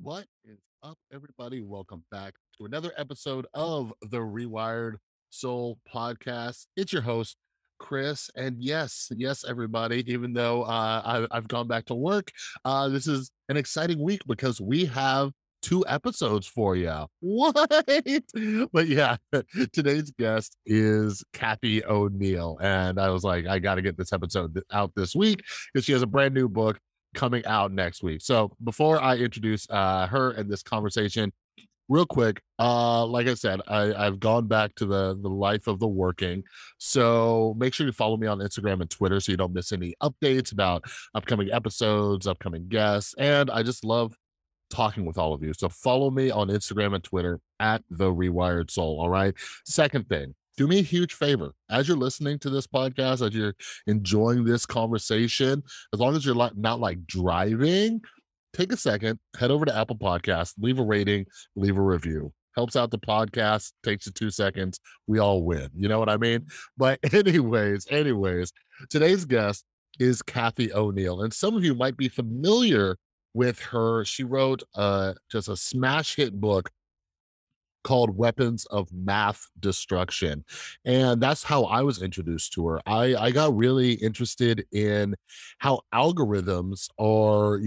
What is up, everybody? Welcome back to another episode of the Rewired Soul podcast. It's your host, Chris. And yes, everybody, even though I've gone back to work, this is an exciting week because we have two episodes for you. What? But yeah, today's guest is Cathy O'Neil. And I was like, I got to get this episode out this week because she has a brand new book coming out next week. So before I introduce her and this conversation, real quick, like I said, I've gone back to the life of the working. So make sure you follow me on Instagram and Twitter so you don't miss any updates about upcoming episodes, upcoming guests. And I just love talking with all of you. So follow me on Instagram and Twitter at The Rewired Soul. All right. Second thing, do me a huge favor. As you're listening to this podcast, as you're enjoying this conversation, as long as you're not like driving, take a second, head over to Apple Podcasts, leave a rating, leave a review. Helps out the podcast, takes you 2 seconds. We all win. You know what I mean? But anyways, today's guest is Cathy O'Neil. And some of you might be familiar with her. She wrote just a smash hit book called Weapons of Math Destruction. And that's how I was introduced to her. I got really interested in how algorithms are,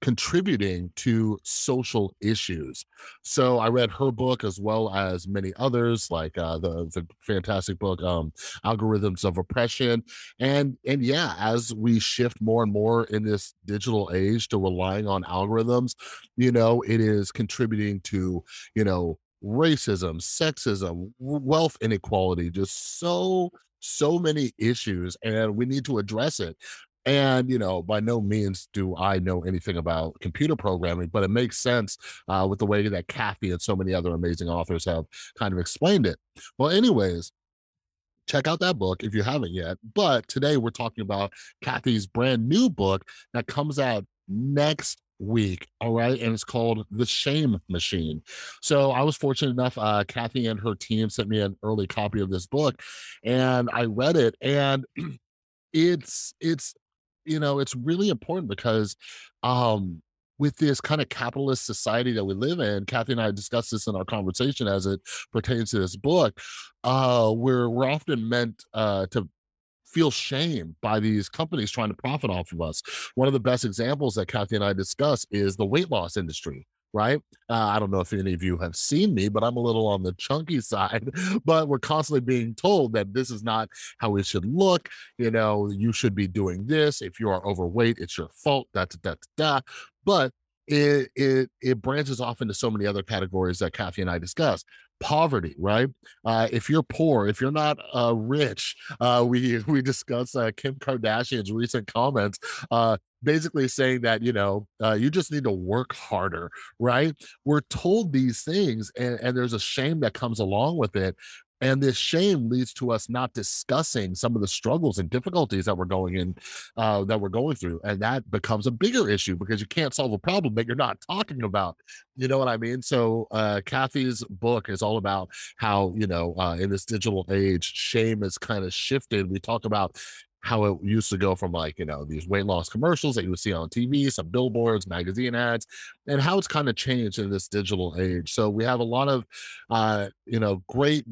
contributing to social issues. So I read her book as well as many others, like the fantastic book, Algorithms of Oppression. And yeah, as we shift more and more in this digital age to relying on algorithms, it is contributing to, racism, sexism, wealth inequality, just so many issues, and we need to address it. And, by no means do I know anything about computer programming, but it makes sense with the way that Cathy and so many other amazing authors have kind of explained it. Well, anyways, check out that book if you haven't yet. But today we're talking about Cathy's brand new book that comes out next week, all right? And it's called The Shame Machine. So I was fortunate enough, Cathy and her team sent me an early copy of this book, and I read it, and it's really important because with this kind of capitalist society that we live in, Cathy and I discussed this in our conversation as it pertains to this book, we're often meant to feel shame by these companies trying to profit off of us. One of the best examples that Cathy and I discuss is the weight loss industry, right? I don't know if any of you have seen me, but I'm a little on the chunky side, but we're constantly being told that this is not how it should look. You should be doing this. If you are overweight, it's your fault, But it branches off into so many other categories that Cathy and I discuss. Poverty, right? If you're poor, if you're not rich, we discuss Kim Kardashian's recent comments, basically saying that, you just need to work harder, right? We're told these things, and there's a shame that comes along with it. And this shame leads to us not discussing some of the struggles and difficulties that we're going through. And that becomes a bigger issue because you can't solve a problem that you're not talking about. You know what I mean? So Cathy's book is all about how, in this digital age, shame has kind of shifted. We talk about how it used to go from these weight loss commercials that you would see on TV, some billboards, magazine ads, and how it's kind of changed in this digital age. So we have a lot of,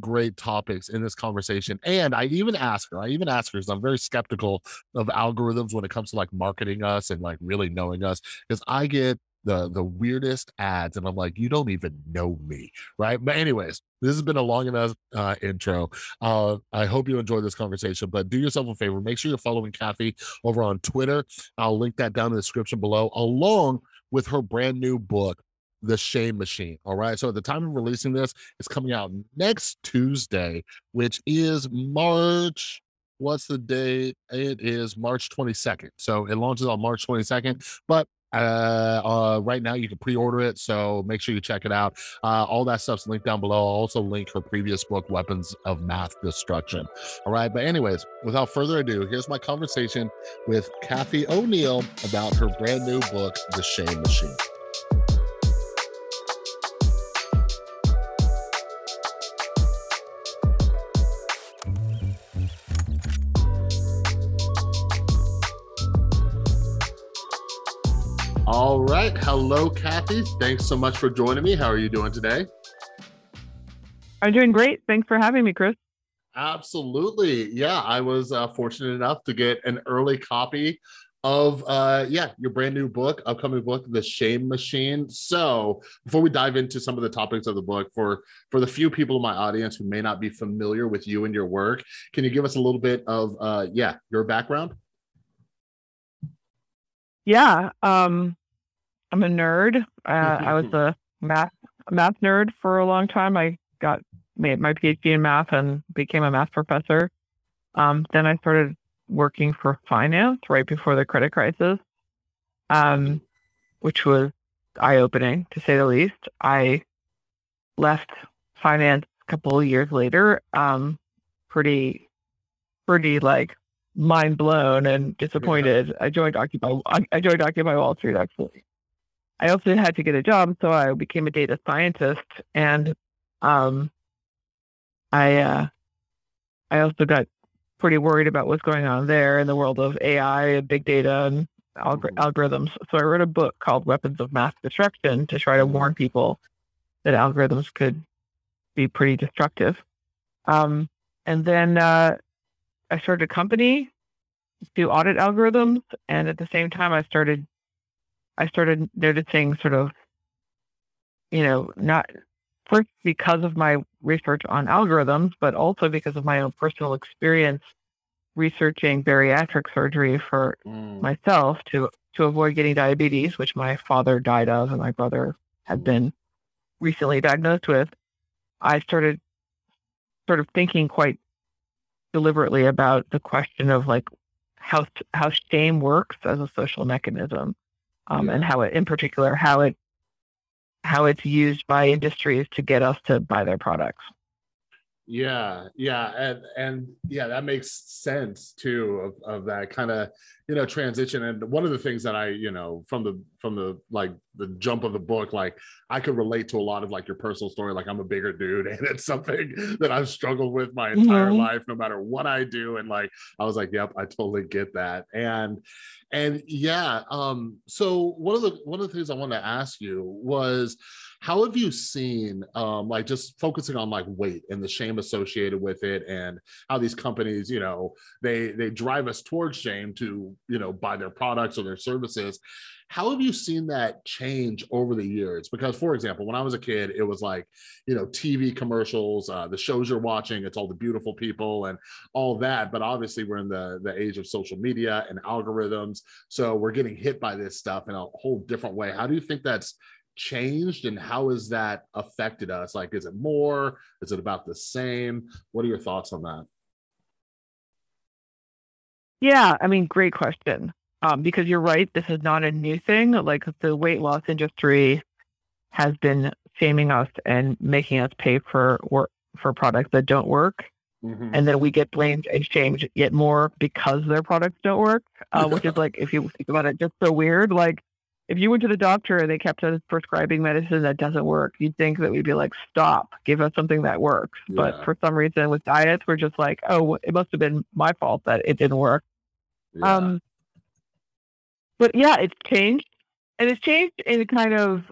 great topics in this conversation. And I even asked her because I'm very skeptical of algorithms when it comes to marketing us and really knowing us, because I get the weirdest ads and I'm like, you don't even know me, right? But anyways, this has been a long enough intro. I hope you enjoyed this conversation, but do yourself a favor, make sure you're following Cathy over on Twitter. I'll link that down in the description below, along with her brand new book, The Shame Machine. All right, so at the time of releasing this, it's coming out next Tuesday, which is March, what's the date? It is March 22nd. So it launches on March 22nd, but right now you can pre-order it, so make sure you check it out. All that stuff's linked down below. I'll also link her previous book, Weapons of Math Destruction. All right, but anyways, without further ado, here's my conversation with Cathy O'Neil about her brand new book, The Shame Machine. All right. right. Hello, Cathy. Thanks so much for joining me. How are you doing today? I'm doing great. Thanks for having me, Chris. Absolutely. Yeah, I was fortunate enough to get an early copy of your brand new book, upcoming book, The Shame Machine. So before we dive into some of the topics of the book, for the few people in my audience who may not be familiar with you and your work, can you give us a little bit of your background? Yeah, I'm a nerd. I was a math nerd for a long time. I made my PhD in math and became a math professor. Then I started working for finance right before the credit crisis, which was eye-opening, to say the least. I left finance a couple of years later, pretty like mind blown and disappointed. Yeah. I joined Occupy Wall Street, actually. I also had to get a job, so I became a data scientist, and I also got pretty worried about what's going on there in the world of AI and big data and algorithms. So I wrote a book called Weapons of Math Destruction to try to warn people that algorithms could be pretty destructive. And then I started a company to audit algorithms. And at the same time, I started noticing sort of, not first because of my research on algorithms, but also because of my own personal experience researching bariatric surgery for myself to avoid getting diabetes, which my father died of and my brother had been recently diagnosed with. I started sort of thinking quite deliberately about the question of like how shame works as a social mechanism, and how it's used by industries to get us to buy their products. And that makes sense too of that kind of, transition. And one of the things that I, from the jump of the book, like I could relate to a lot of like your personal story. Like I'm a bigger dude and it's something that I've struggled with my entire life, no matter what I do. And like, I was like, yep, I totally get that. So one of the things I wanted to ask you was, how have you seen, just focusing on like weight and the shame associated with it, and how these companies, they drive us towards shame to, buy their products or their services. How have you seen that change over the years? Because, for example, when I was a kid, it was like, TV commercials, the shows you're watching, it's all the beautiful people and all that. But obviously, we're in the age of social media and algorithms. So we're getting hit by this stuff in a whole different way. How do you think that's changed, and how has that affected us? Like, is it more? Is it about the same? What are your thoughts on that? Yeah, I mean, great question. Because you're right, this is not a new thing. Like the weight loss industry has been shaming us and making us pay for products that don't work. Mm-hmm. And then we get blamed and shamed yet more because their products don't work, which is like, if you think about it, just so weird. Like if you went to the doctor and they kept prescribing medicine that doesn't work, you'd think that we'd be like, stop, give us something that works. Yeah. But for some reason with diets, we're just like, oh, it must have been my fault that it didn't work. Yeah. But yeah, it's changed, and it's changed in kind of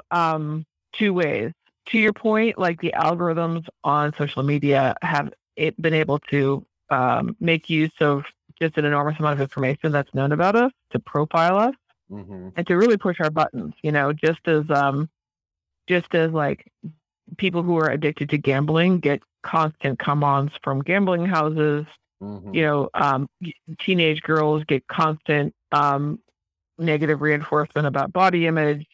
two ways. To your point, like the algorithms on social media have been able to make use of just an enormous amount of information that's known about us to profile us, mm-hmm. and to really push our buttons. Just as like people who are addicted to gambling get constant come-ons from gambling houses. Mm-hmm. Teenage girls get constant negative reinforcement about body image.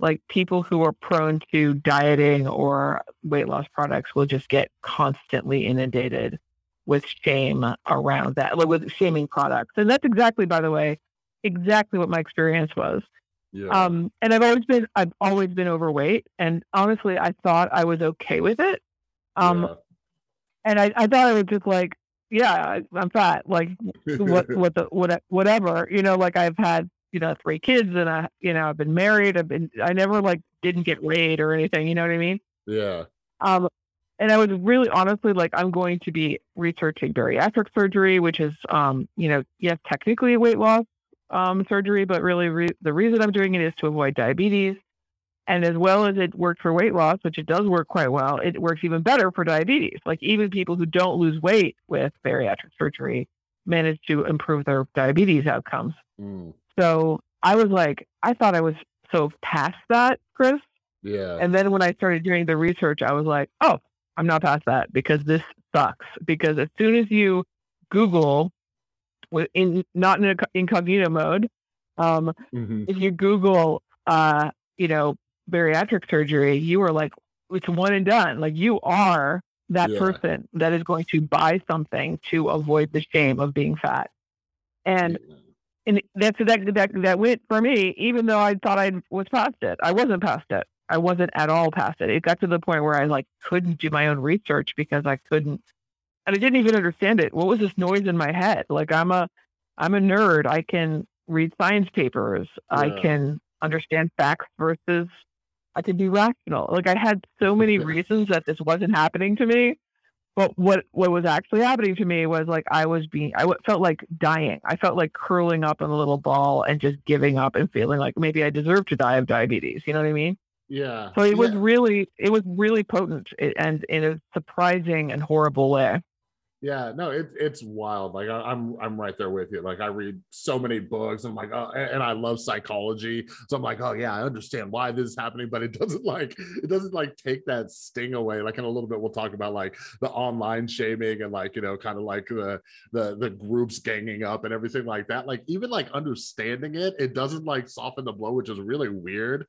Like people who are prone to dieting or weight loss products will just get constantly inundated with shame around that, like with shaming products. And that's exactly what my experience was. Yeah. And I've always been overweight, and honestly I thought I was okay with it. And I thought I was just like, yeah, I'm fat, like whatever, like I've had 3 kids, and I, I've been married. I never like didn't get laid or anything. You know what I mean? Yeah. And I was really honestly like, I'm going to be researching bariatric surgery, which is, yes, technically a weight loss surgery, but really the reason I'm doing it is to avoid diabetes. And as well as it worked for weight loss, which it does work quite well, it works even better for diabetes. Like even people who don't lose weight with bariatric surgery manage to improve their diabetes outcomes. Mm. So I was like, I thought I was so past that, Chris. Yeah. And then when I started doing the research, I was like, oh, I'm not past that because this sucks. Because as soon as you Google, not in incognito mode, if you Google, bariatric surgery, you are like, it's one and done. Like you are that person that is going to buy something to avoid the shame of being fat. And that went for me, even though I thought I was past it. I wasn't past it. I wasn't at all past it. It got to the point where I couldn't do my own research because I couldn't, and I didn't even understand it. What was this noise in my head? Like I'm a nerd. I can read science papers. Yeah. I can understand facts versus I can be rational. Like I had so many reasons that this wasn't happening to me. But what was actually happening to me was I felt like dying. I felt like curling up in a little ball and just giving up and feeling like maybe I deserve to die of diabetes. You know what I mean? Yeah. So it was really potent and in a surprising and horrible way. Yeah, no, it's wild. Like I'm right there with you. Like I read so many books. I'm like, oh, and I love psychology. So I'm like, oh yeah, I understand why this is happening, but it doesn't take that sting away. Like in a little bit, we'll talk about the online shaming and the groups ganging up and everything like that. Like even understanding it doesn't soften the blow, which is really weird.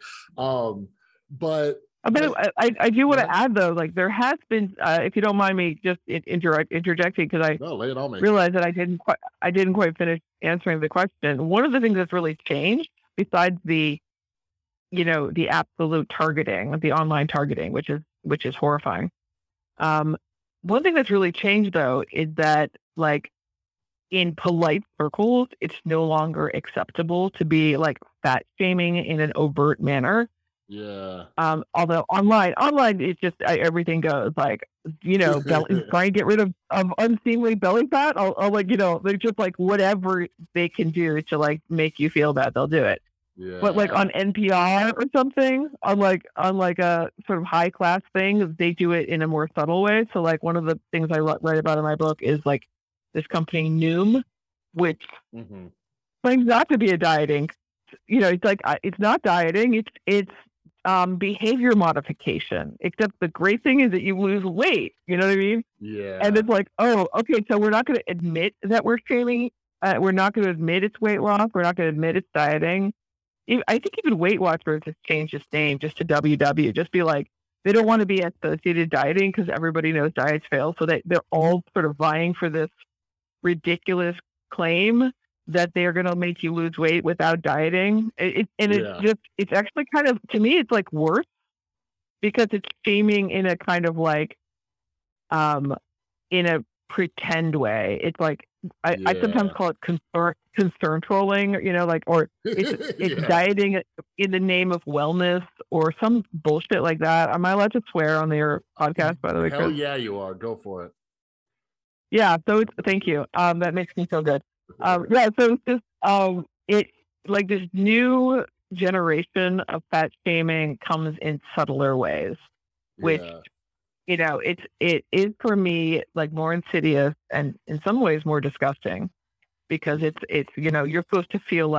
But I do want to add though, there has been, if you don't mind me just interjecting, because I realized that I didn't quite finish answering the question. One of the things that's really changed besides the absolute targeting, the online targeting, which is horrifying. One thing that's really changed though, is that in polite circles, it's no longer acceptable to be fat shaming in an overt manner. Yeah. Although online, it's just everything goes belly, trying to get rid of unseemly belly fat. They're just whatever they can do to make you feel bad, they'll do it. Yeah. But on NPR or something, on a sort of high class thing, they do it in a more subtle way. So one of the things I write about in my book is this company Noom, which claims not to be a dieting. It's not dieting. It's behavior modification, except the great thing is that you lose weight. You know what I mean? Yeah. And it's so we're not going to admit that we're shaming. We're not going to admit it's weight loss. We're not going to admit it's dieting. I think even Weight Watchers has changed its name just to WW. Just be they don't want to be associated dieting because everybody knows diets fail. So they're all sort of vying for this ridiculous claim that they're going to make you lose weight without dieting. It's actually kind of, to me, it's worse because it's shaming in a kind of in a pretend way. It's I sometimes call it concern trolling, or it's dieting in the name of wellness or some bullshit like that. Am I allowed to swear on your podcast, by the way, Chris? Hell yeah, you are. Go for it. Yeah. So thank you. That makes me feel good. So it's just this new generation of fat shaming comes in subtler ways, which it is for me more insidious and in some ways more disgusting, because it's you're supposed to feel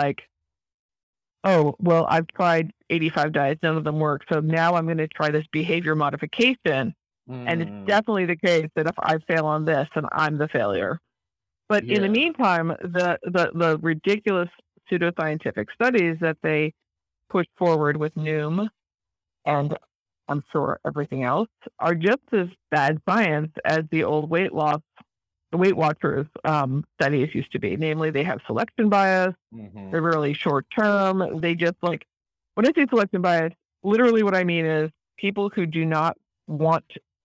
oh well, I've tried 85 diets, none of them work, so now I'm going to try this behavior modification, and it's definitely the case that if I fail on this, then I'm the failure. But in the meantime, the ridiculous pseudoscientific studies that they push forward with Noom, and I'm sure everything else, are just as bad science as the old Weight Watchers studies used to be. Namely, they have selection bias. They're really short term. They just when I say selection bias, literally what I mean is people who do not want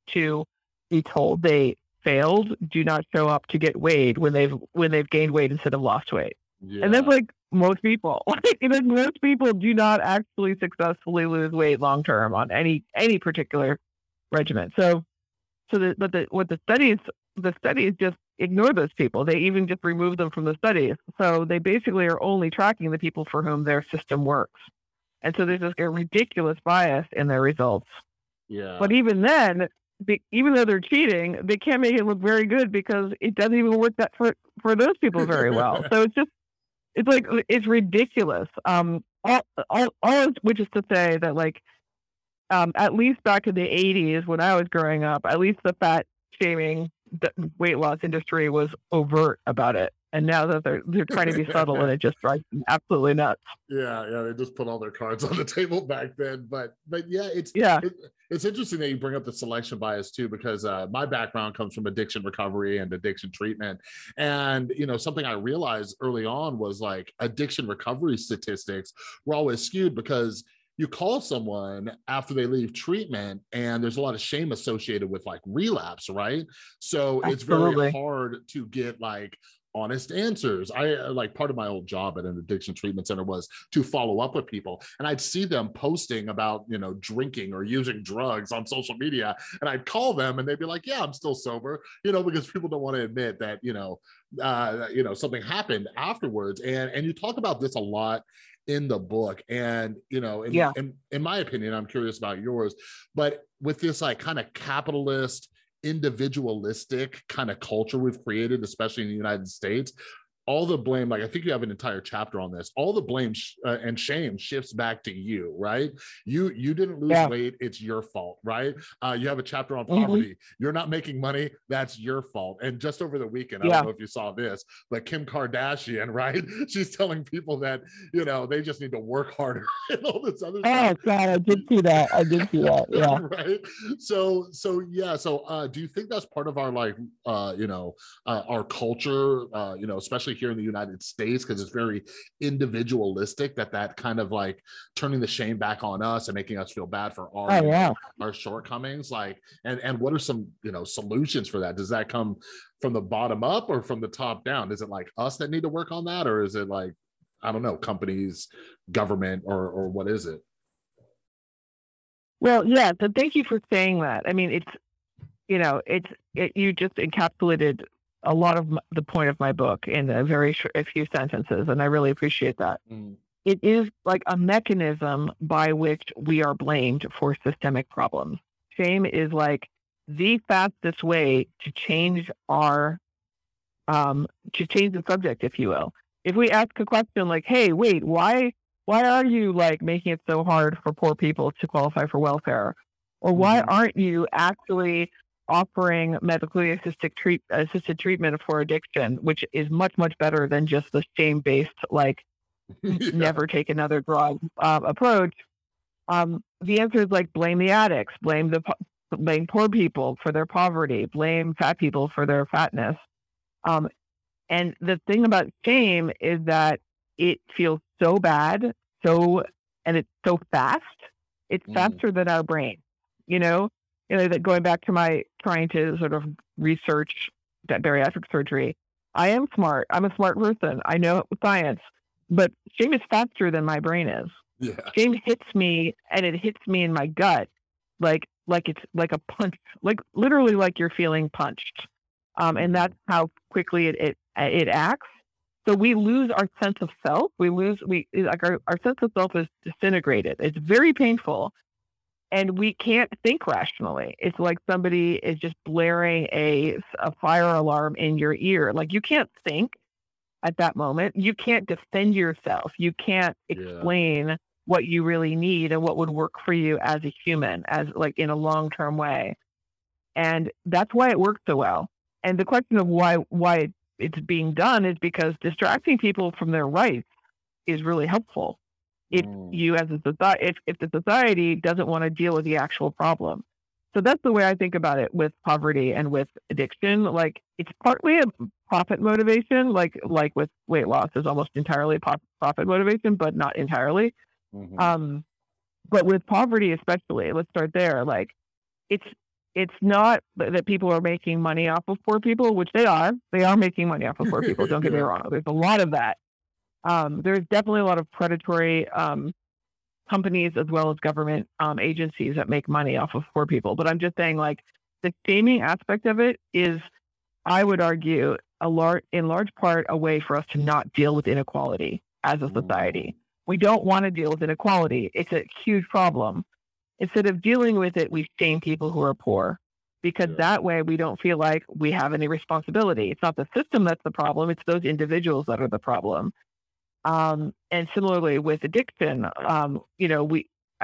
to be told they failed do not show up to get weighed when they've gained weight instead of lost weight. And that's most people. Most people do not actually successfully lose weight long term on any particular regimen. So what the studies just ignore those people. They even just remove them from the studies. So they basically are only tracking the people for whom their system works. And so there's this ridiculous bias in their results. Yeah. But even then, even though they're cheating, they can't make it look very good because it doesn't even work that for those people very well. So it's just, it's like, it's ridiculous. All which is to say that, like, at least back in the 80s when I was growing up, at least the fat shaming, the weight loss industry was overt about it. And now that they're trying to be subtle, and it just drives them absolutely nuts. Yeah, they just put all their cards on the table back then. But yeah, it's interesting that you bring up the selection bias too, because my background comes from addiction recovery and addiction treatment. And something I realized early on was like addiction recovery statistics were always skewed because you call someone after they leave treatment and there's a lot of shame associated with like relapse, right? So it's very hard to get like honest answers. I like part of my old job at an addiction treatment center was to follow up with people. And I'd see them posting about, drinking or using drugs on social media. And I'd call them and they'd be like, yeah, I'm still sober, because people don't want to admit that, something happened afterwards. And you talk about this a lot in the book. And, in my opinion, I'm curious about yours, but with this like kind of capitalist, individualistic kind of culture we've created, especially in the United States, all the blame, like I think you have an entire chapter on this, all the blame and shame shifts back to you, right? You didn't lose weight, it's your fault, right? You have a chapter on poverty. Mm-hmm. You're not making money, that's your fault. And just over the weekend, I don't know if you saw this, but Kim Kardashian, right? She's telling people that, they just need to work harder and all this other stuff. Oh God, I did see that, yeah. Right? So do you think that's part of our like, our culture, especially here in the United States, because it's very individualistic, that kind of like turning the shame back on us and making us feel bad for our shortcomings, like, and what are some, solutions for that? Does that come from the bottom up or from the top down? Is it like us that need to work on that? Or is it like, I don't know, companies, government, or what is it? Well, yeah. So thank you for saying that. I mean, you just encapsulated a lot of the point of my book in a very short, a few sentences, and I really appreciate that. Mm. It is like a mechanism by which we are blamed for systemic problems. Shame is like the fastest way to change the subject, if you will. If we ask a question like, "Hey, wait, why are you like making it so hard for poor people to qualify for welfare?" Or why aren't you actually offering medically assisted treatment for addiction, which is much, much better than just the shame-based, like, never take another drug approach. The answer is like blame the addicts, blame poor people for their poverty, blame fat people for their fatness. And the thing about shame is that it feels so bad, and it's so fast. It's faster than our brain, that going back to my trying to sort of research that bariatric surgery, I am smart. I'm a smart person. I know science, but shame is faster than my brain is. Yeah. Shame hits me, and it hits me in my gut. Like it's like a punch, like literally like you're feeling punched. And that's how quickly it acts. So we lose our sense of self. Our sense of self is disintegrated. It's very painful. And we can't think rationally. It's like somebody is just blaring a fire alarm in your ear. Like you can't think at that moment. You can't defend yourself. You can't explain what you really need and what would work for you as a human, as like in a long-term way. And that's why it works so well. And the question of why it's being done is because distracting people from their rights is really helpful. If you as a society, if the society doesn't want to deal with the actual problem. So that's the way I think about it with poverty and with addiction. Like it's partly a profit motivation, like with weight loss is almost entirely profit motivation, but not entirely. Mm-hmm. But with poverty, especially, let's start there. Like it's not that people are making money off of poor people, which they are. They are making money off of poor people. Don't get me wrong. There's a lot of that. There's definitely a lot of predatory companies as well as government agencies that make money off of poor people. But I'm just saying, like, the shaming aspect of it is I would argue, in large part, a way for us to not deal with inequality as a society. We don't want to deal with inequality. It's a huge problem. Instead of dealing with it, we shame people who are poor, because that way we don't feel like we have any responsibility. It's not the system that's the problem. It's those individuals that are the problem. And similarly with addiction, I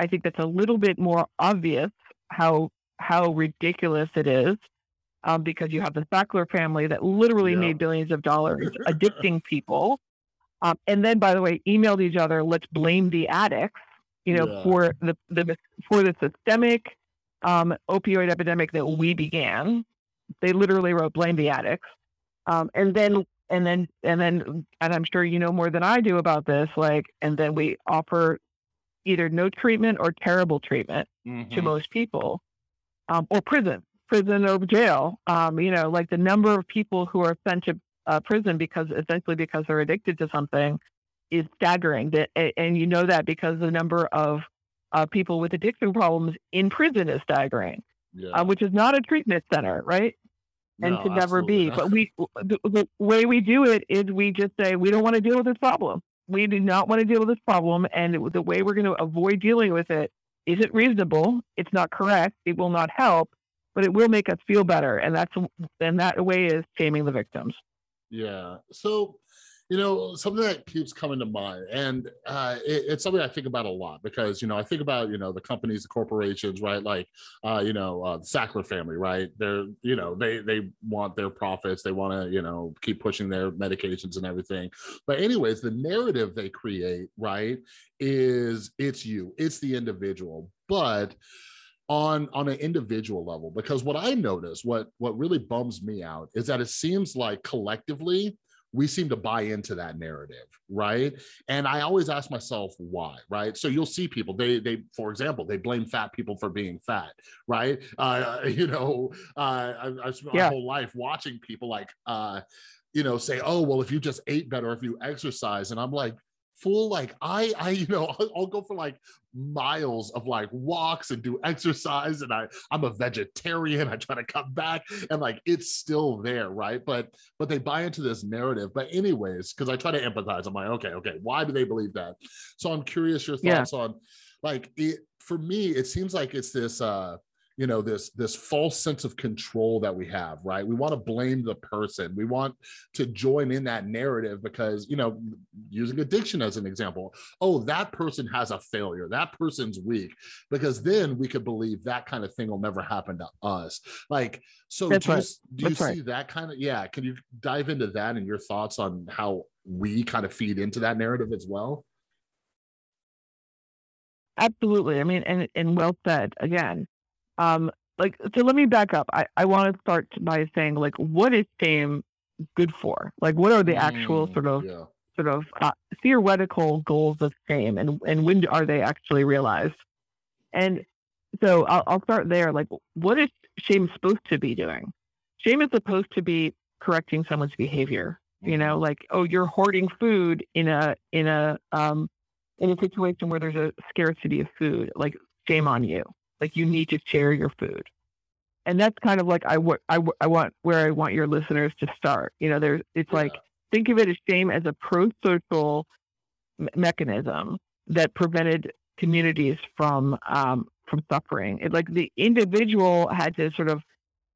think that's a little bit more obvious how ridiculous it is, because you have the Sackler family that literally made billions of dollars addicting people. And then, by the way, emailed each other, let's blame the addicts, for the systemic opioid epidemic that we began. They literally wrote blame the addicts. And I'm sure you know more than I do about this, and then we offer either no treatment or terrible treatment to most people, or prison or jail. The number of people who are sent to prison because they're addicted to something is staggering. And you know that because the number of people with addiction problems in prison is staggering, which is not a treatment center, right? And no, should never be. Not. But the way we do it is we just say, we don't want to deal with this problem. We do not want to deal with this problem. And the way we're going to avoid dealing with it isn't reasonable. It's not correct. It will not help, but it will make us feel better. And that way is shaming the victims. Yeah. So, something that keeps coming to mind, and it's something I think about a lot, because, I think about, the companies, the corporations, right? The Sackler family, right? They're, they want their profits. They want to, keep pushing their medications and everything. But anyways, the narrative they create, right, is it's you, it's the individual. But on an individual level, because what I notice, what really bums me out is that it seems like collectively, we seem to buy into that narrative, right? And I always ask myself why, right? So you'll see people, they for example, they blame fat people for being fat, right? I've spent my whole life watching people say, oh, well, if you just ate better, if you exercise, and I'm like, fool, I'll go for miles of walks and do exercise, and I'm a vegetarian. I try to cut back, and it's still there, right? But they buy into this narrative. But anyways, because I try to empathize, I'm like, okay, why do they believe that? So I'm curious your thoughts on it. For me, it seems like it's this this false sense of control that we have, right? We want to blame the person. We want to join in that narrative because, using addiction as an example, oh, that person has a failure. That person's weak, because then we could believe that kind of thing will never happen to us. Do you see that kind of, can you dive into that and your thoughts on how we kind of feed into that narrative as well? Absolutely. I mean, and well said again. So let me back up. I want to start by saying, what is shame good for? What are the actual sort of theoretical goals of shame, and when are they actually realized? And so I'll start there. What is shame supposed to be doing? Shame is supposed to be correcting someone's behavior. Oh, you're hoarding food in a situation where there's a scarcity of food. Shame on you. You need to share your food. And that's kind of I want your listeners to start. Think of it as shame as a pro-social mechanism that prevented communities from suffering. The individual had to sort of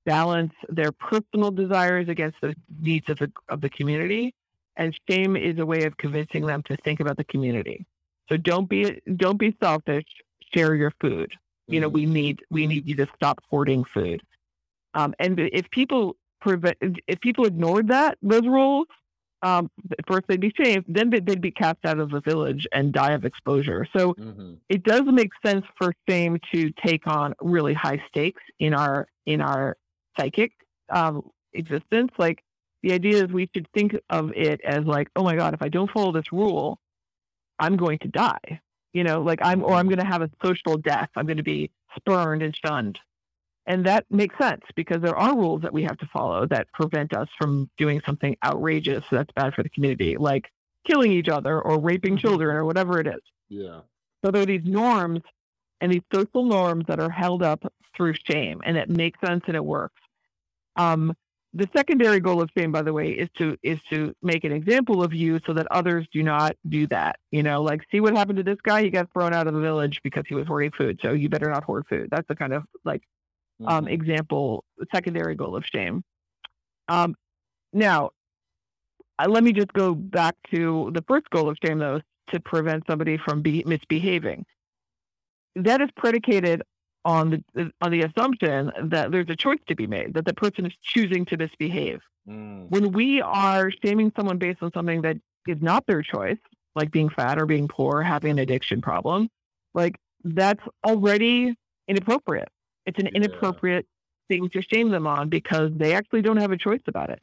balance their personal desires against the needs of the community. And shame is a way of convincing them to think about the community. So don't be selfish, share your food. We need you to stop hoarding food. And if people ignored those rules, first they'd be shamed, then they'd be cast out of the village and die of exposure. So it does make sense for shame to take on really high stakes in our psychic existence. The idea is we should think of it as oh my God, if I don't follow this rule, I'm going to die. I'm going to have a social death. I'm going to be spurned and shunned. And that makes sense because there are rules that we have to follow that prevent us from doing something outrageous that's bad for the community, like killing each other or raping children or whatever it is. Yeah. So there are these norms and these social norms that are held up through shame, and it makes sense and it works. The secondary goal of shame, by the way, is to make an example of you so that others do not do that. You know, like, see what happened to this guy? He got thrown out of the village because he was hoarding food. So you better not hoard food. That's the kind of like example, secondary goal of shame. Now, let me just go back to the first goal of shame, though, to prevent somebody from misbehaving. That is predicated on the assumption that there's a choice to be made, that the person is choosing to misbehave. When we are shaming someone based on something that is not their choice, like being fat or being poor, having an addiction problem, like, that's already inappropriate. It's an inappropriate thing to shame them on because they actually don't have a choice about it.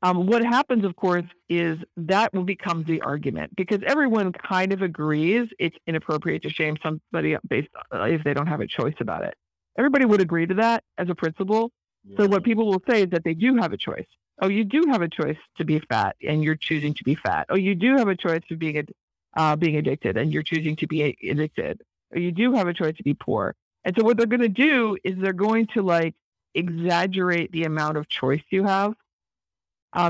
What happens, of course, is that becomes the argument, because everyone kind of agrees it's inappropriate to shame somebody based on, if they don't have a choice about it. Everybody would agree to that as a principle. Yeah. So what people will say is that they do have a choice. Oh, you do have a choice to be fat, and you're choosing to be fat. Oh, you do have a choice of being addicted, and you're choosing to be addicted. Or you do have a choice to be poor. And so what they're going to do is they're going to like exaggerate the amount of choice you have.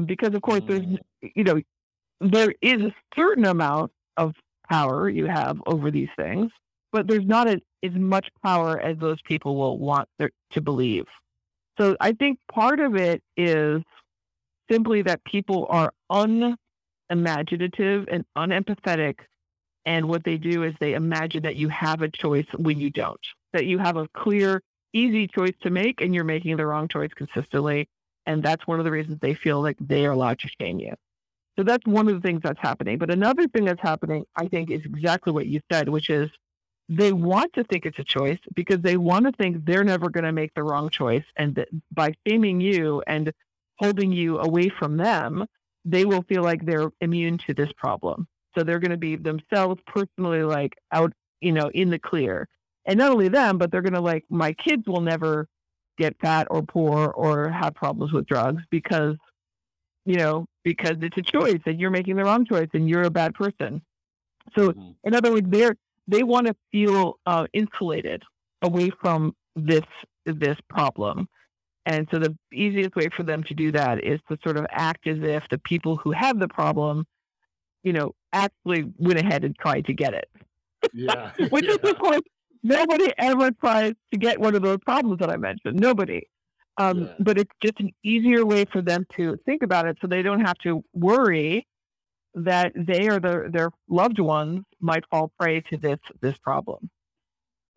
Because of course there is a certain amount of power you have over these things, but there's not as much power as those people will want to believe. So I think part of it is simply that people are unimaginative and unempathetic. And what they do is they imagine that you have a choice when you don't, that you have a clear, easy choice to make, and you're making the wrong choice consistently. And that's one of the reasons they feel like they are allowed to shame you. So that's one of the things that's happening. But another thing that's happening, I think, is exactly what you said, which is they want to think it's a choice because they want to think they're never going to make the wrong choice. And that by shaming you and holding you away from them, they will feel like they're immune to this problem. So they're going to be themselves personally like out, you know, in the clear. And not only them, but they're going to like, my kids will never get fat or poor or have problems with drugs because it's a choice and you're making the wrong choice and you're a bad person. So in other words, they want to feel insulated away from this problem. And so the easiest way for them to do that is to sort of act as if the people who have the problem, you know, actually went ahead and tried to get it. Yeah. Which is of course, nobody ever tries to get one of those problems that I mentioned. Nobody. But it's just an easier way for them to think about it so they don't have to worry that they or their loved ones might fall prey to this problem.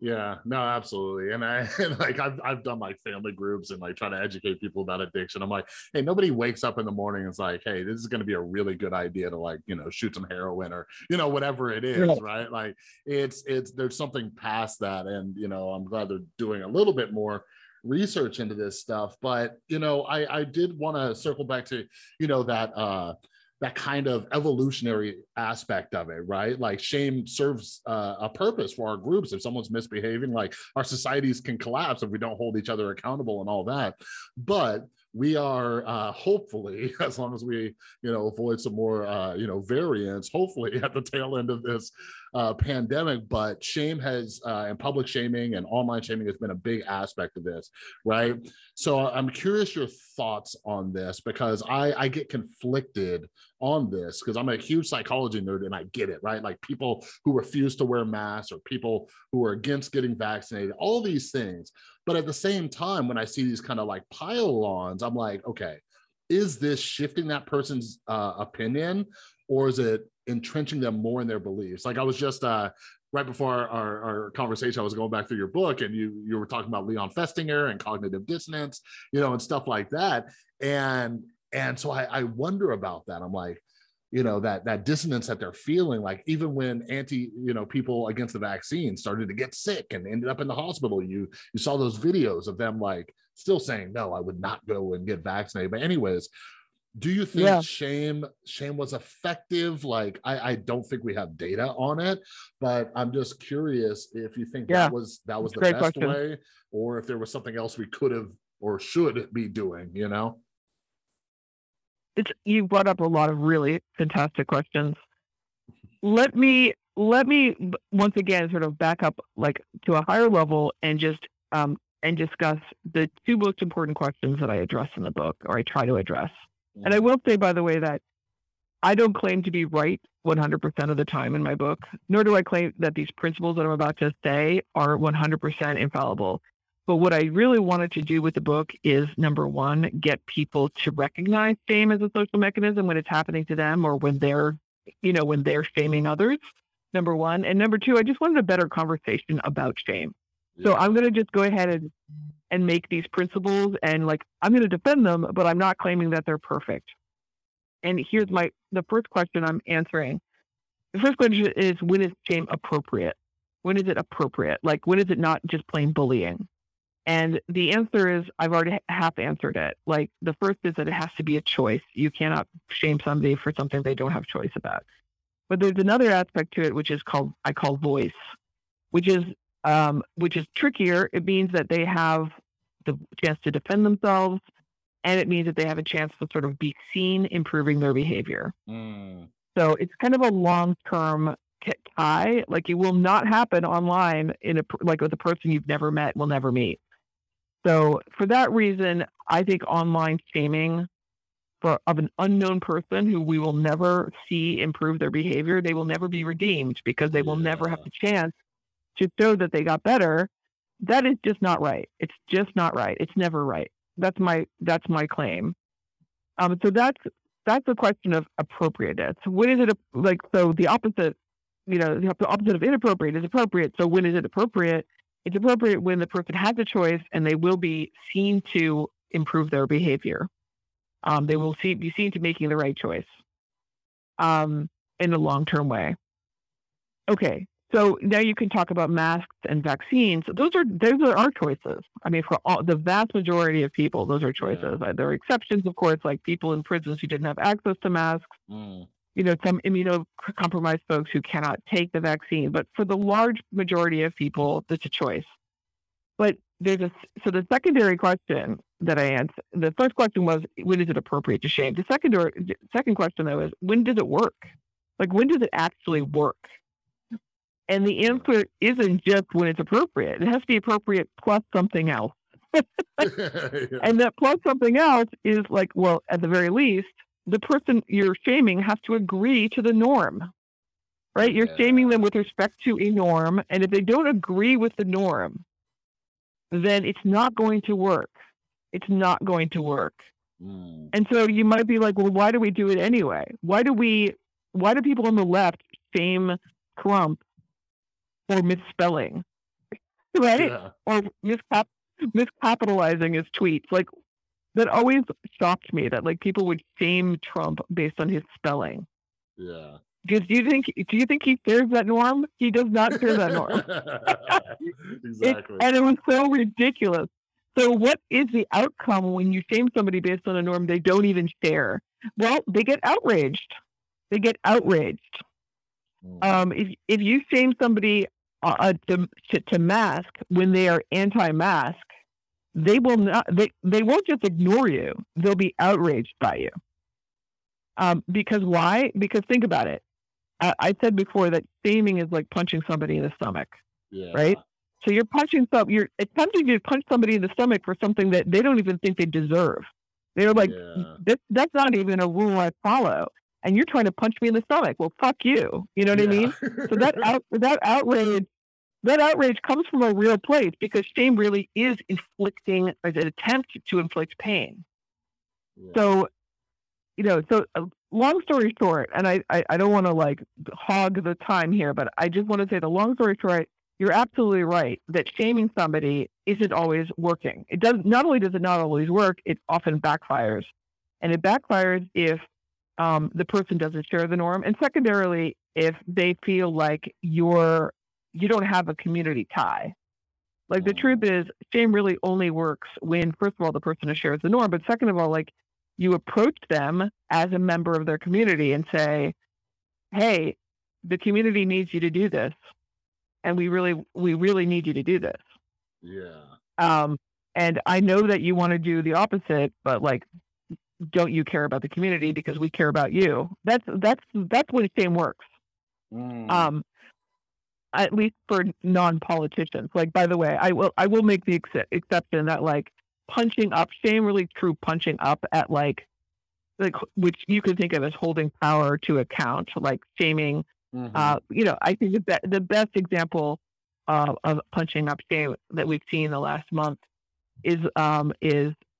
Yeah, no, absolutely. And I've done like family groups and like trying to educate people about addiction. I'm like, hey, nobody wakes up in the morning and is like, hey, this is going to be a really good idea to like, you know, shoot some heroin or, you know, whatever it is. Yeah. Right. Like it's, there's something past that. And, you know, I'm glad they're doing a little bit more research into this stuff, but, you know, I did want to circle back to, you know, that kind of evolutionary aspect of it, right? Like shame serves a purpose for our groups. If someone's misbehaving, like our societies can collapse if we don't hold each other accountable and all that. But we are hopefully, as long as we, you know, avoid some more, you know, variants, hopefully at the tail end of this pandemic. But shame has, and public shaming and online shaming has been a big aspect of this, right? So I'm curious your thoughts on this, because I get conflicted on this because I'm a huge psychology nerd and I get it, right? Like people who refuse to wear masks or people who are against getting vaccinated, all these things. But at the same time, when I see these kind of like pile-ons, I'm like, okay, is this shifting that person's opinion, or is it entrenching them more in their beliefs? Like I was just right before our conversation, I was going back through your book and you were talking about Leon Festinger and cognitive dissonance, you know, and stuff like that. And so I wonder about that. I'm like, you know, that dissonance that they're feeling, like even when people against the vaccine started to get sick and ended up in the hospital, you saw those videos of them like still saying, no, I would not go and get vaccinated. But anyways, do you think shame was effective? Like, I don't think we have data on it, but I'm just curious if you think that was the best way, or if there was something else we could have or should be doing, you know? You brought up a lot of really fantastic questions. Let me once again sort of back up like to a higher level and just and discuss the two most important questions that I address in the book, or I try to address. And I will say, by the way, that I don't claim to be right 100% of the time in my book, nor do I claim that these principles that I'm about to say are 100% infallible. But what I really wanted to do with the book is, number one, get people to recognize shame as a social mechanism when it's happening to them or when they're, you know, when they're shaming others, number one. And number two, I just wanted a better conversation about shame. Yeah. So I'm going to just go ahead and make these principles and, like, I'm going to defend them, but I'm not claiming that they're perfect. And here's the first question I'm answering. The first question is, when is shame appropriate? When is it appropriate? Like, when is it not just plain bullying? And the answer is, I've already half answered it. Like, the first is that it has to be a choice. You cannot shame somebody for something they don't have choice about. But there's another aspect to it, which is I call voice, which is trickier. It means that they have the chance to defend themselves. And it means that they have a chance to sort of be seen improving their behavior. Mm. So it's kind of a long-term tie. Like, it will not happen online with a person you've never met will never meet. So for that reason, I think online shaming of an unknown person who we will never see improve their behavior, they will never be redeemed because they will never have the chance to show that they got better. That is just not right. It's just not right. It's never right. That's my claim. So that's the question of appropriateness. When is it the opposite, the opposite of inappropriate is appropriate. So when is it appropriate? It's appropriate when the person has a choice and they will be seen to improve their behavior. They will be seen to making the right choice in a long-term way. Okay. So now you can talk about masks and vaccines. Those are our choices. I mean, for the vast majority of people, those are choices. Yeah. There are exceptions, of course, like people in prisons who didn't have access to masks, some immunocompromised folks who cannot take the vaccine. But for the large majority of people, that's a choice. But so the secondary question that I answered, the first question was, when is it appropriate to shame? The second question, though, is, when does it work? Like, when does it actually work? And the answer isn't just when it's appropriate. It has to be appropriate plus something else. And that plus something else is like, well, at the very least, the person you're shaming has to agree to the norm, right? You're shaming them with respect to a norm. And if they don't agree with the norm, then it's not going to work. It's not going to work. Mm. And so you might be like, well, why do we do it anyway? Why do people on the left shame Trump or misspelling, right? Yeah. Or miscapitalizing his tweets? Like, that always shocked me that, like, people would shame Trump based on his spelling. Yeah. Do you think he fears that norm? He does not fear that norm. Exactly. And it was so ridiculous. So what is the outcome when you shame somebody based on a norm they don't even share? Well, they get outraged. If you shame somebody to mask when they are anti-mask, they won't just ignore you. They'll be outraged by you. Because why? Because think about it. I said before that shaming is like punching somebody in the stomach, right? So you're attempting to punch somebody in the stomach for something that they don't even think they deserve. They're like, that's not even a rule I follow. And you're trying to punch me in the stomach. Well, fuck you. You know what I mean? So that outrage comes from a real place, because shame really is an attempt to inflict pain. Yeah. So, long story short, and I don't want to hog the time here, but I just want to say the long story short, you're absolutely right that shaming somebody isn't always working. It does. Not only does it not always work, it often backfires. And it backfires if the person doesn't share the norm. And secondarily, if they feel like you don't have a community tie. Like, the truth is, shame really only works when, first of all, the person shares the norm, but second of all, like, you approach them as a member of their community and say, hey, the community needs you to do this. And we really need you to do this. Yeah. And I know that you want to do the opposite, but, like, don't you care about the community, because we care about you? That's when shame works. Mm. at least for non-politicians. Like, by the way, I will make the exception that, like, punching up, shame really true punching up at like which you could think of as holding power to account, like shaming. Mm-hmm. I think the best example of punching up shame that we've seen in the last month is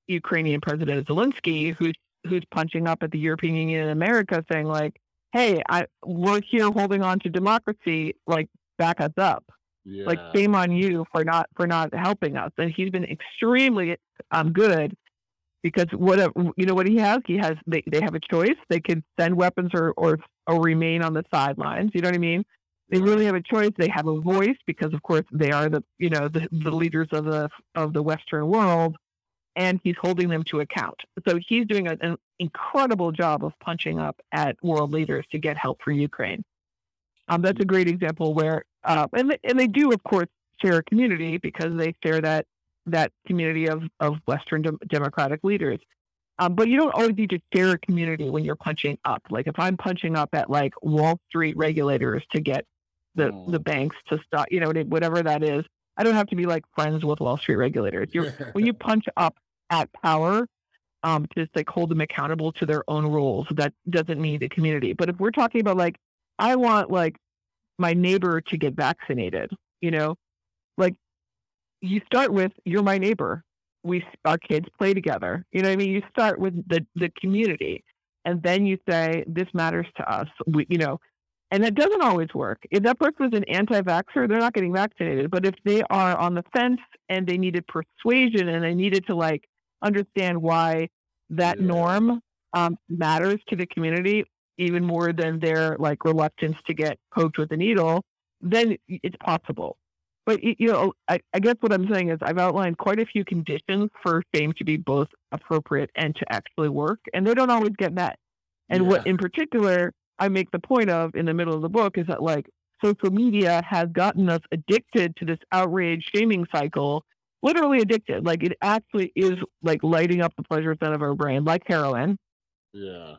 Ukrainian President Zelensky, who's punching up at the European Union and America, saying like, "Hey, we're here holding on to democracy. Like, back us up. Yeah. Like, shame on you for not helping us." And he's been extremely good, because what he has. They have a choice. They could send weapons or remain on the sidelines. You know what I mean? They really have a choice. They have a voice because, of course, they are the leaders of the Western world, and he's holding them to account. So he's doing an incredible job of punching up at world leaders to get help for Ukraine. That's a great example where, and they do, of course, share a community, because they share that community of Western democratic leaders. But you don't always need to share a community when you're punching up. Like, if I'm punching up at like Wall Street regulators to get the banks to stop, whatever that is. I don't have to be like friends with Wall Street regulators. When you punch up at power, just like hold them accountable to their own rules. That doesn't need a community. But if we're talking about like, I want like my neighbor to get vaccinated, like, you start with, you're my neighbor. Our kids play together. You know what I mean? You start with the community, and then you say, this matters to us. And that doesn't always work. If that person is an anti-vaxxer, they're not getting vaccinated. But if they are on the fence and they needed persuasion and they needed to like understand why that norm matters to the community even more than their like reluctance to get poked with a needle, then it's possible. But I guess what I'm saying is I've outlined quite a few conditions for shame to be both appropriate and to actually work, and they don't always get met. And what in particular I make the point of in the middle of the book is that like social media has gotten us addicted to this outrage shaming cycle, literally addicted. Like, it actually is like lighting up the pleasure center of our brain, like heroin. Yeah.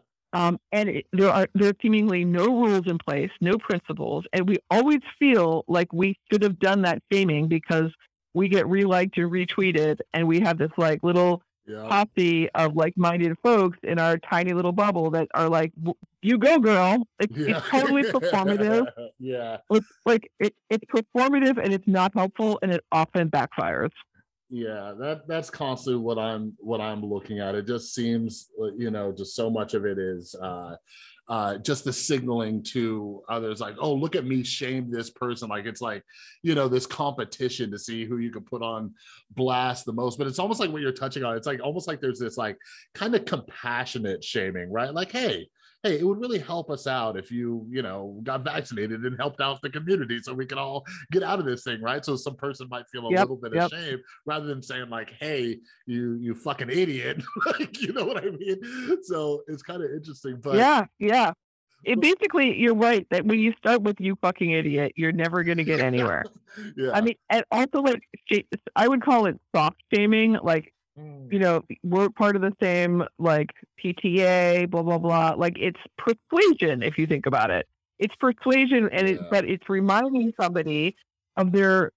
And there are seemingly no rules in place, no principles. And we always feel like we should have done that shaming because we get reliked and retweeted. And we have this like little posse of like-minded folks in our tiny little bubble that are like, you go, girl. It's totally performative. Yeah. It's like, it's performative, and it's not helpful, and it often backfires. Yeah, that's constantly what I'm looking at. It just seems, just so much of it is just the signaling to others, like, oh, look at me shame this person. Like, it's like, this competition to see who you can put on blast the most. But it's almost like what you're touching on. It's like almost like there's this like kind of compassionate shaming, right? Like, hey, it would really help us out if you, got vaccinated and helped out the community so we can all get out of this thing, right? So some person might feel a little bit ashamed rather than saying like, hey, you fucking idiot. Like, you know what I mean? So it's kind of interesting. But yeah. It basically, you're right that when you start with you fucking idiot, you're never going to get anywhere. Yeah. I mean, and also like, I would call it soft shaming. Like, we're part of the same like PTA, blah, blah, blah. Like, it's persuasion. If you think about it, it's persuasion. And but it's reminding somebody of their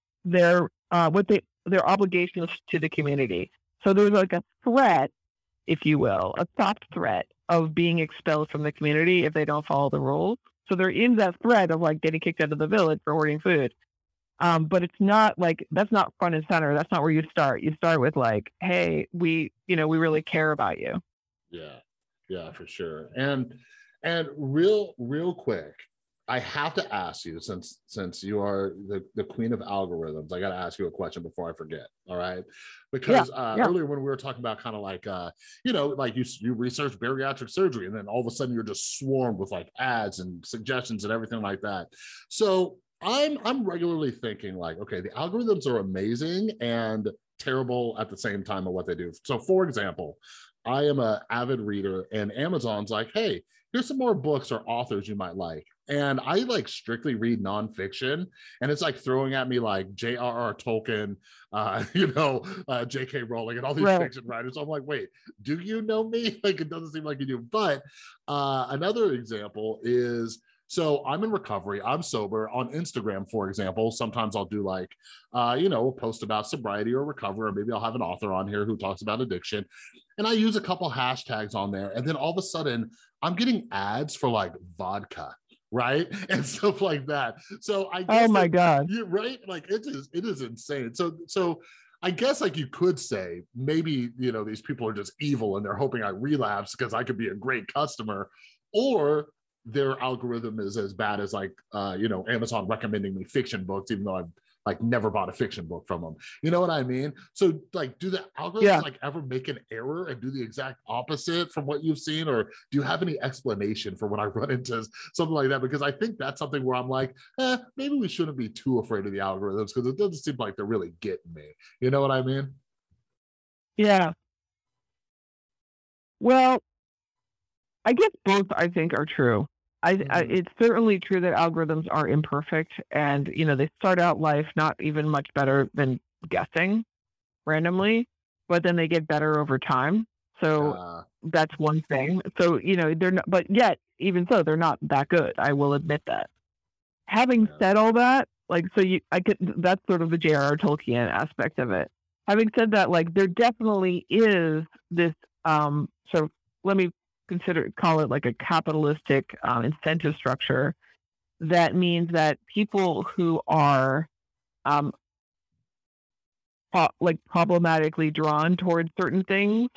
obligations to the community. So there's like a threat, if you will, a soft threat of being expelled from the community if they don't follow the rules. So they're in that threat of like getting kicked out of the village for hoarding food. But it's not like, that's not front and center. That's not where you start. You start with like, hey, we really care about you. Yeah. Yeah, for sure. And real quick, I have to ask you, since you are the queen of algorithms, I got to ask you a question before I forget. All right. Because earlier when we were talking about kind of like, like you research bariatric surgery, and then all of a sudden you're just swarmed with like ads and suggestions and everything like that. So I'm regularly thinking like, okay, the algorithms are amazing and terrible at the same time at what they do. So for example, I am an avid reader, and Amazon's like, hey, here's some more books or authors you might like. And I like strictly read nonfiction, and it's like throwing at me like J.R.R. Tolkien, J.K. Rowling, and all these fiction writers. So I'm like, wait, do you know me? Like, it doesn't seem like you do. But another example is So I'm in recovery, I'm sober. On Instagram, for example, sometimes I'll do like, a post about sobriety or recovery, or maybe I'll have an author on here who talks about addiction. And I use a couple hashtags on there. And then all of a sudden I'm getting ads for like vodka, right? And stuff like that. So I guess— Oh my God. You're right. Like it is insane. So I guess like you could say, maybe, these people are just evil and they're hoping I relapse because I could be a great customer, or their algorithm is as bad as like, Amazon recommending me fiction books, even though I've like never bought a fiction book from them. You know what I mean? So like, do the algorithms like ever make an error and do the exact opposite from what you've seen? Or do you have any explanation for when I run into something like that? Because I think that's something where I'm like, maybe we shouldn't be too afraid of the algorithms because it doesn't seem like they're really getting me. You know what I mean? Yeah. Well, I guess both, I think, are true. It's certainly true that algorithms are imperfect, and, they start out life not even much better than guessing randomly, but then they get better over time. So that's one thing. So, they're not, but yet, even so, they're not that good. I will admit that. Having said all that, that's sort of the J.R.R. Tolkien aspect of it. Having said that, there definitely is this, call it like a capitalistic incentive structure that means that people who are problematically drawn towards certain things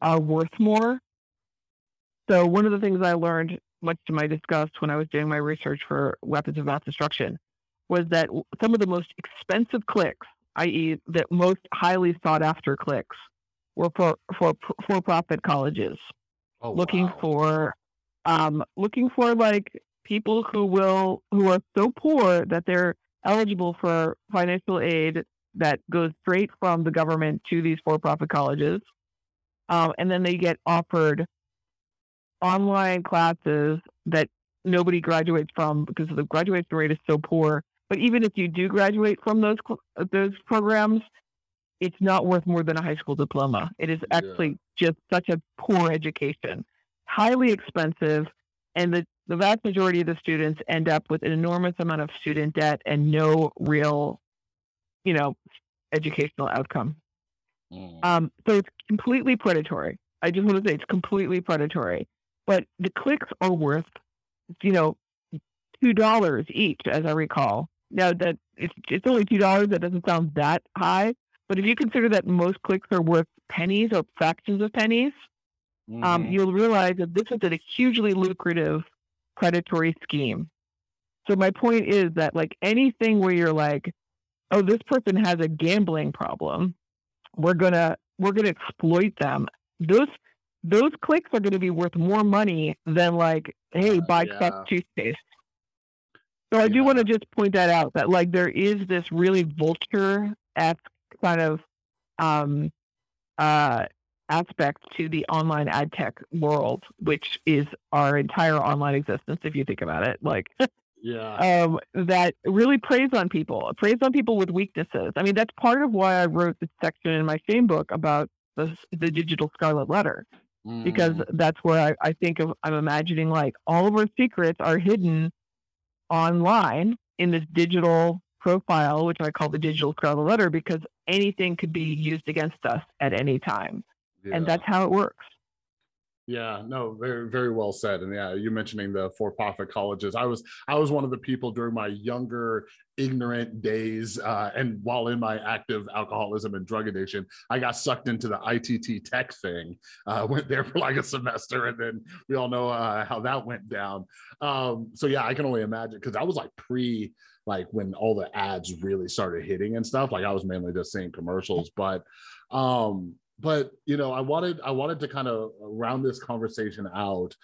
are worth more. So one of the things I learned, much to my disgust, when I was doing my research for Weapons of Math Destruction, was that some of the most expensive clicks, i.e. the most highly sought after clicks, were for for-profit colleges. Oh, looking for, people who are so poor that they're eligible for financial aid that goes straight from the government to these for-profit colleges. And then they get offered online classes that nobody graduates from because the graduation rate is so poor. But even if you do graduate from those programs, it's not worth more than a high school diploma. It is actually just such a poor education, highly expensive. And the vast majority of the students end up with an enormous amount of student debt and no real, educational outcome. So it's completely predatory. I just want to say it's completely predatory, but the clicks are worth, $2 each, as I recall. Now that it's only $2, that doesn't sound that high. But if you consider that most clicks are worth pennies or fractions of pennies, you'll realize that this is a hugely lucrative predatory scheme. So my point is that anything where you're like, oh, this person has a gambling problem, we're gonna exploit them. Those clicks are gonna be worth more money than buy cheap toothpaste. So I do want to just point that out, that there is this really vulture-esque kind of aspect to the online ad tech world, which is our entire online existence, if you think about it, that really preys on people with weaknesses. I mean, that's part of why I wrote this section in my shame book about the digital scarlet letter, because that's where I think of, I'm imagining all of our secrets are hidden online in this digital profile, which I call the digital scarlet letter, because anything could be used against us at any time. And that's how it works. Yeah, no, very, very well said. And you mentioning the for-profit colleges. I was one of the people during my younger, ignorant days, and while in my active alcoholism and drug addiction, I got sucked into the ITT Tech thing. Went there for a semester, and then we all know how that went down. I can only imagine, because I was when all the ads really started hitting and stuff. I was mainly just seeing commercials, but I wanted to kind of round this conversation out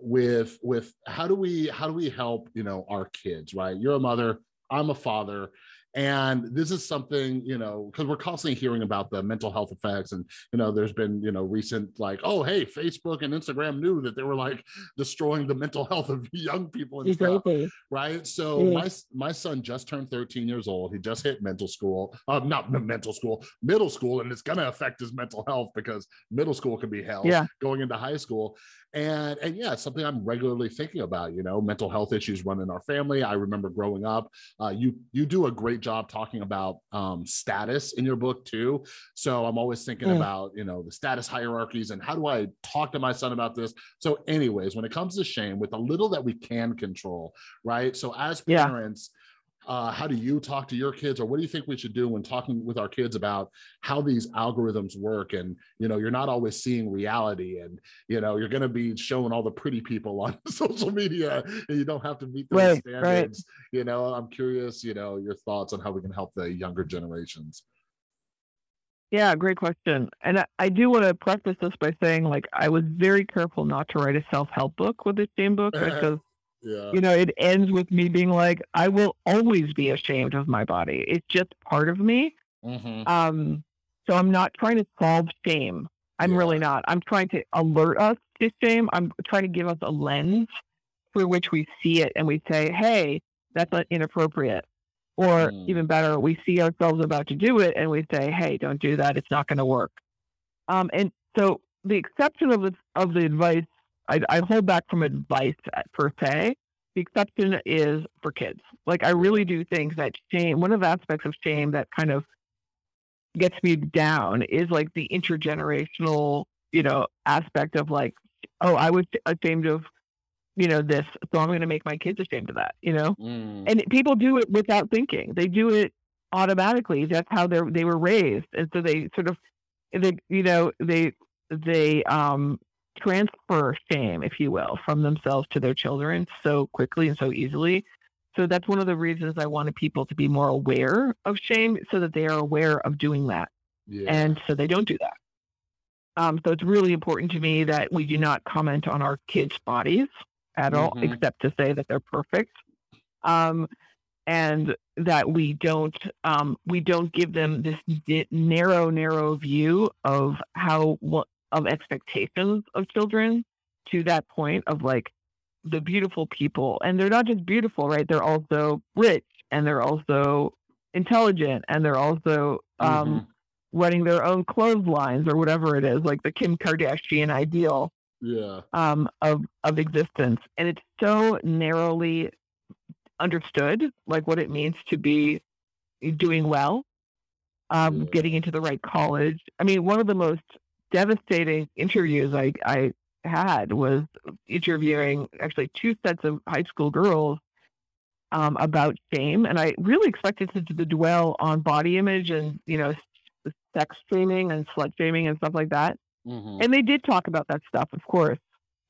with how do we help our kids, right? You're a mother, I'm a father, And this is something, you know, because we're constantly hearing about the mental health effects, and, you know, there's been, you know, recent, like, oh, hey, Facebook and Instagram knew that they were like destroying the mental health of young people and stuff, right? So my son just turned 13 years old. He just hit middle school, and it's going to affect his mental health because middle school can be hell going into high school. And yeah, it's something I'm regularly thinking about, you know, mental health issues run in our family. I remember growing up, you do a great job talking about status in your book too. So I'm always thinking about, you know, the status hierarchies and how do I talk to my son about this? So anyways, when it comes to shame, with the little that we can control, right? So as parents, how do you talk to your kids, or what do you think we should do when talking with our kids about how these algorithms work? And, you know, you're not always seeing reality, and, you know, you're going to be showing all the pretty people on social media and you don't have to meet those standards. Right. You know, I'm curious, you know, your thoughts on how we can help the younger generations. Yeah, great question. And I do want to preface this by saying, like, I was very careful not to write a self-help book with this shame book because yeah. You know, it ends with me being like, I will always be ashamed of my body. It's just part of me. Mm-hmm. So I'm not trying to solve shame. I'm really not. I'm trying to alert us to shame. I'm trying to give us a lens through which we see it, and we say, hey, that's inappropriate. Or even better, we see ourselves about to do it and we say, hey, don't do that. It's not going to work. And so the exception of the advice, I hold back from advice per se. The exception is for kids. Like, I really do think that shame, one of the aspects of shame that kind of gets me down is like the intergenerational, you know, aspect of like, oh, I was ashamed of, you know, this, so I'm going to make my kids ashamed of that, you know? Mm. And people do it without thinking. They do it automatically. That's how they were raised. And so they sort of, they transfer shame, if you will, from themselves to their children so quickly and so easily. So that's one of the reasons I wanted people to be more aware of shame, so that they are aware of doing that. Yeah. And so they don't do that. So it's really important to me that we do not comment on our kids' bodies at all, except to say that they're perfect. And that we don't give them this narrow view of how of expectations of children, to that point of like the beautiful people. And they're not just beautiful, right? They're also rich, and they're also intelligent, and they're also running their own clotheslines or whatever it is, like the Kim Kardashian ideal of existence. And it's so narrowly understood, like what it means to be doing well, getting into the right college. I mean, one of the most devastating interviews I had was interviewing actually two sets of high school girls about shame, and I really expected to dwell on body image and, you know, sex shaming and slut shaming and stuff like that. And they did talk about that stuff, of course.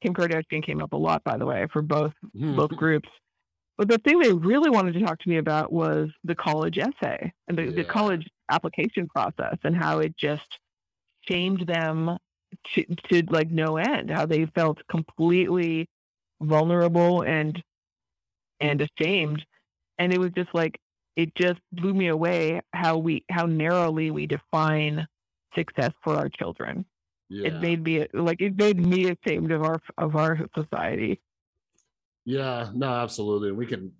Kim Kardashian came up a lot, by the way, for both groups. But the thing they really wanted to talk to me about was the college essay and the college application process, and how it just shamed them to like no end, how they felt completely vulnerable and ashamed. And it was just like, it just blew me away how narrowly we define success for our children. Yeah. It made me ashamed of our society. Yeah, no, absolutely. We could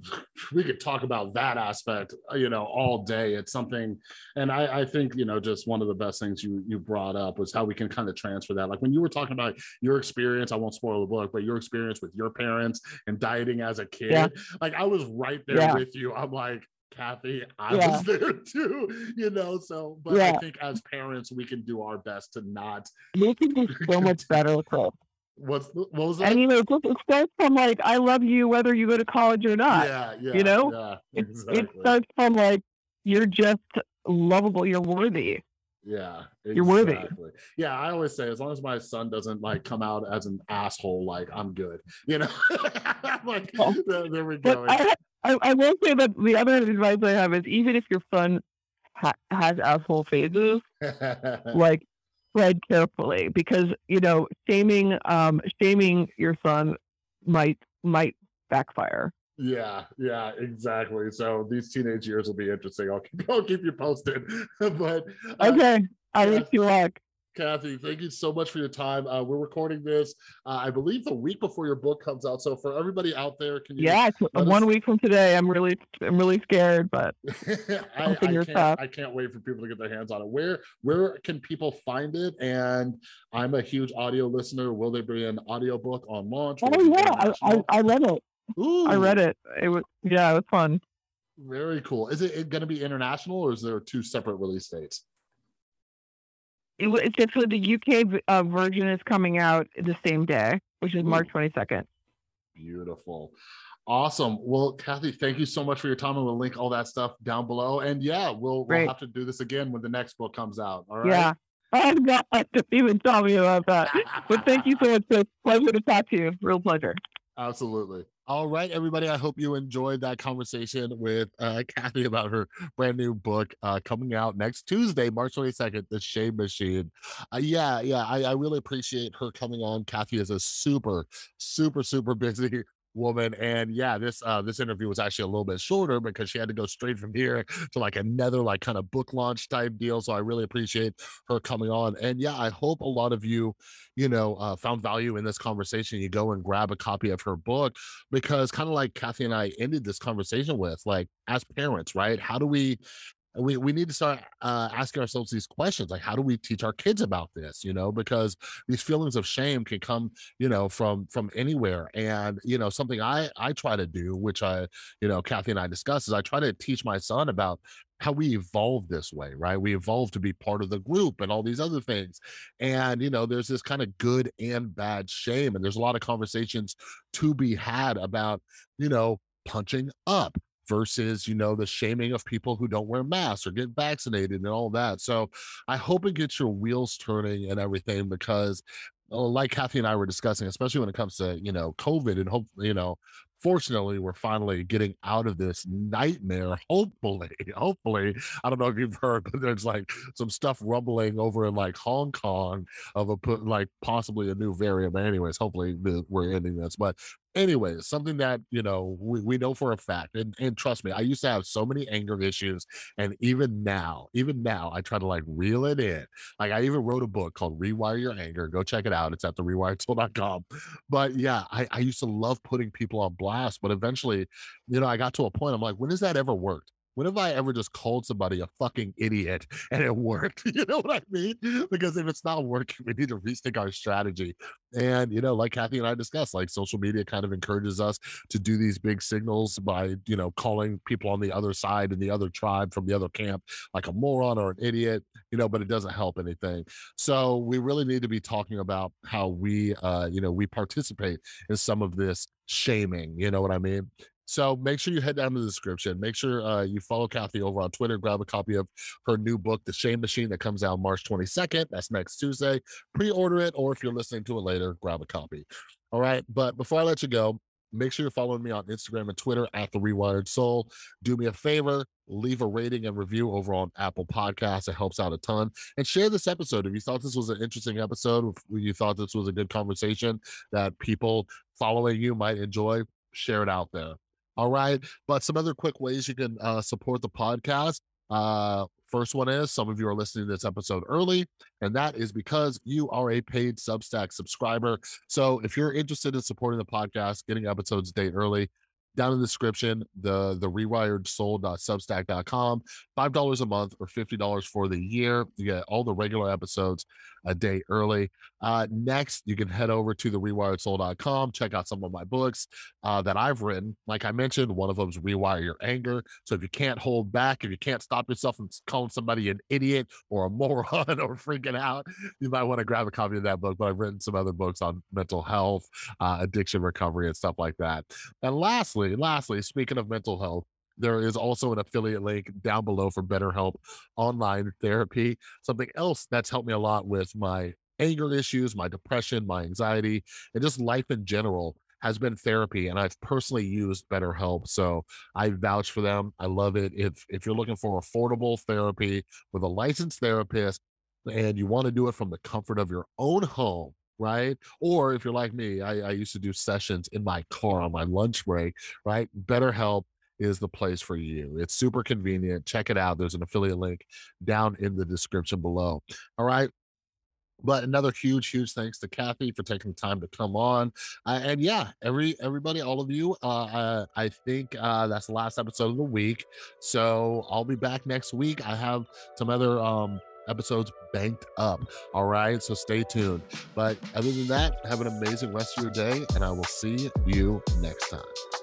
talk about that aspect, you know, all day. It's something, and I think, you know, just one of the best things you brought up was how we can kind of transfer that. Like when you were talking about your experience, I won't spoil the book, but your experience with your parents and dieting as a kid, like I was right there with you. I'm like, Cathy, I was there too, you know. So, but I think as parents, we can do our best to not. We can do so much better with help. What was that? And you know, it starts from like, I love you whether you go to college or not. You know, exactly. It starts from like, you're just lovable, you're worthy. Yeah, exactly. You're worthy. Yeah, I always say, as long as my son doesn't like come out as an asshole, like I'm good. You know, like there we go. I will say that the other advice I have is, even if your son has asshole phases, like, tread carefully, because, you know, shaming your son might backfire. Yeah, exactly. So these teenage years will be interesting. I'll keep you posted. But okay, I wish you luck. Cathy, thank you so much for your time. We're recording this, I believe, the week before your book comes out. So for everybody out there, can you? Yeah, 1 week from today. I'm really scared, but I can't wait for people to get their hands on it. Where can people find it? And I'm a huge audio listener. Will there be an audio book on launch? Oh yeah, I read it. Ooh. I read it. It was fun. Very cool. Is it going to be international, or is there two separate release dates? It's actually the UK version is coming out the same day, which is March 22nd. Beautiful. Awesome. Well, Cathy, thank you so much for your time. And we'll link all that stuff down below. And yeah, we'll have to do this again when the next book comes out. All right. Yeah. I'm not to even tell me about that. But thank you so much. It's a pleasure to talk to you. Real pleasure. Absolutely. All right, everybody. I hope you enjoyed that conversation with Cathy about her brand new book coming out next Tuesday, March 22nd, The Shame Machine. I really appreciate her coming on. Cathy is a super, super, super busy woman. And yeah, this interview was actually a little bit shorter because she had to go straight from here to like another like kind of book launch type deal. So I really appreciate her coming on. And yeah, I hope a lot of you, found value in this conversation. You go and grab a copy of her book, because kind of like Cathy and I ended this conversation with, like, as parents, right? How do we need to start asking ourselves these questions, like, how do we teach our kids about this, because these feelings of shame can come, from anywhere. And, something I try to do, which Cathy and I discussed, is I try to teach my son about how we evolved this way, right? We evolved to be part of the group and all these other things. And, there's this kind of good and bad shame. And there's a lot of conversations to be had about, punching up versus, the shaming of people who don't wear masks or get vaccinated and all that. So I hope it gets your wheels turning and everything, because like Cathy and I were discussing, especially when it comes to, COVID, and hopefully, fortunately, we're finally getting out of this nightmare. Hopefully, I don't know if you've heard, but there's like some stuff rumbling over in like Hong Kong of possibly a new variant. But anyways, hopefully we're ending this. But anyways, something that, we know for a fact, and trust me, I used to have so many anger issues. And even now, I try to like reel it in. Like, I even wrote a book called Rewire Your Anger. Go check it out. It's at TheRewiredSoul.com. But yeah, I used to love putting people on blast. But eventually, I got to a point, I'm like, when has that ever worked? When have I ever just called somebody a fucking idiot and it worked? You know what I mean? Because if it's not working, we need to rethink our strategy. And, like Cathy and I discussed, like, social media kind of encourages us to do these big signals by, calling people on the other side and the other tribe from the other camp, like a moron or an idiot, but it doesn't help anything. So we really need to be talking about how we, we participate in some of this shaming, you know what I mean? So make sure you head down to the description. Make sure you follow Cathy over on Twitter. Grab a copy of her new book, The Shame Machine, that comes out March 22nd. That's next Tuesday. Pre-order it, or if you're listening to it later, grab a copy. All right. But before I let you go, make sure you're following me on Instagram and Twitter at The Rewired Soul. Do me a favor, leave a rating and review over on Apple Podcasts. It helps out a ton. And share this episode. If you thought this was an interesting episode, if you thought this was a good conversation that people following you might enjoy, share it out there. All right. But some other quick ways you can support the podcast. First one is, some of you are listening to this episode early, and that is because you are a paid Substack subscriber. So if you're interested in supporting the podcast, getting episodes a day early, down in the description, the TheRewiredSoul.Substack.com, $5 a month or $50 for the year. You get all the regular episodes a day early. Next, you can head over to TheRewiredSoul.com, check out some of my books that I've written. Like I mentioned, one of them is Rewire Your Anger. So if you can't hold back, if you can't stop yourself from calling somebody an idiot or a moron or freaking out, you might want to grab a copy of that book. But I've written some other books on mental health, addiction recovery, and stuff like that. And lastly, speaking of mental health, there is also an affiliate link down below for BetterHelp online therapy, something else that's helped me a lot with my anger issues, my depression, my anxiety, and just life in general has been therapy. And I've personally used BetterHelp, so I vouch for them. I love it. If you're looking for affordable therapy with a licensed therapist and you want to do it from the comfort of your own home, right? Or if you're like me, I used to do sessions in my car on my lunch break, right? BetterHelp is the place for you. It's super convenient. Check it out. There's an affiliate link down in the description below. All right. But another huge, huge thanks to Cathy for taking the time to come on. And yeah, everybody, all of you, I think that's the last episode of the week. So I'll be back next week. I have some other episodes banked up. All right, so stay tuned. But other than that, have an amazing rest of your day, and I will see you next time.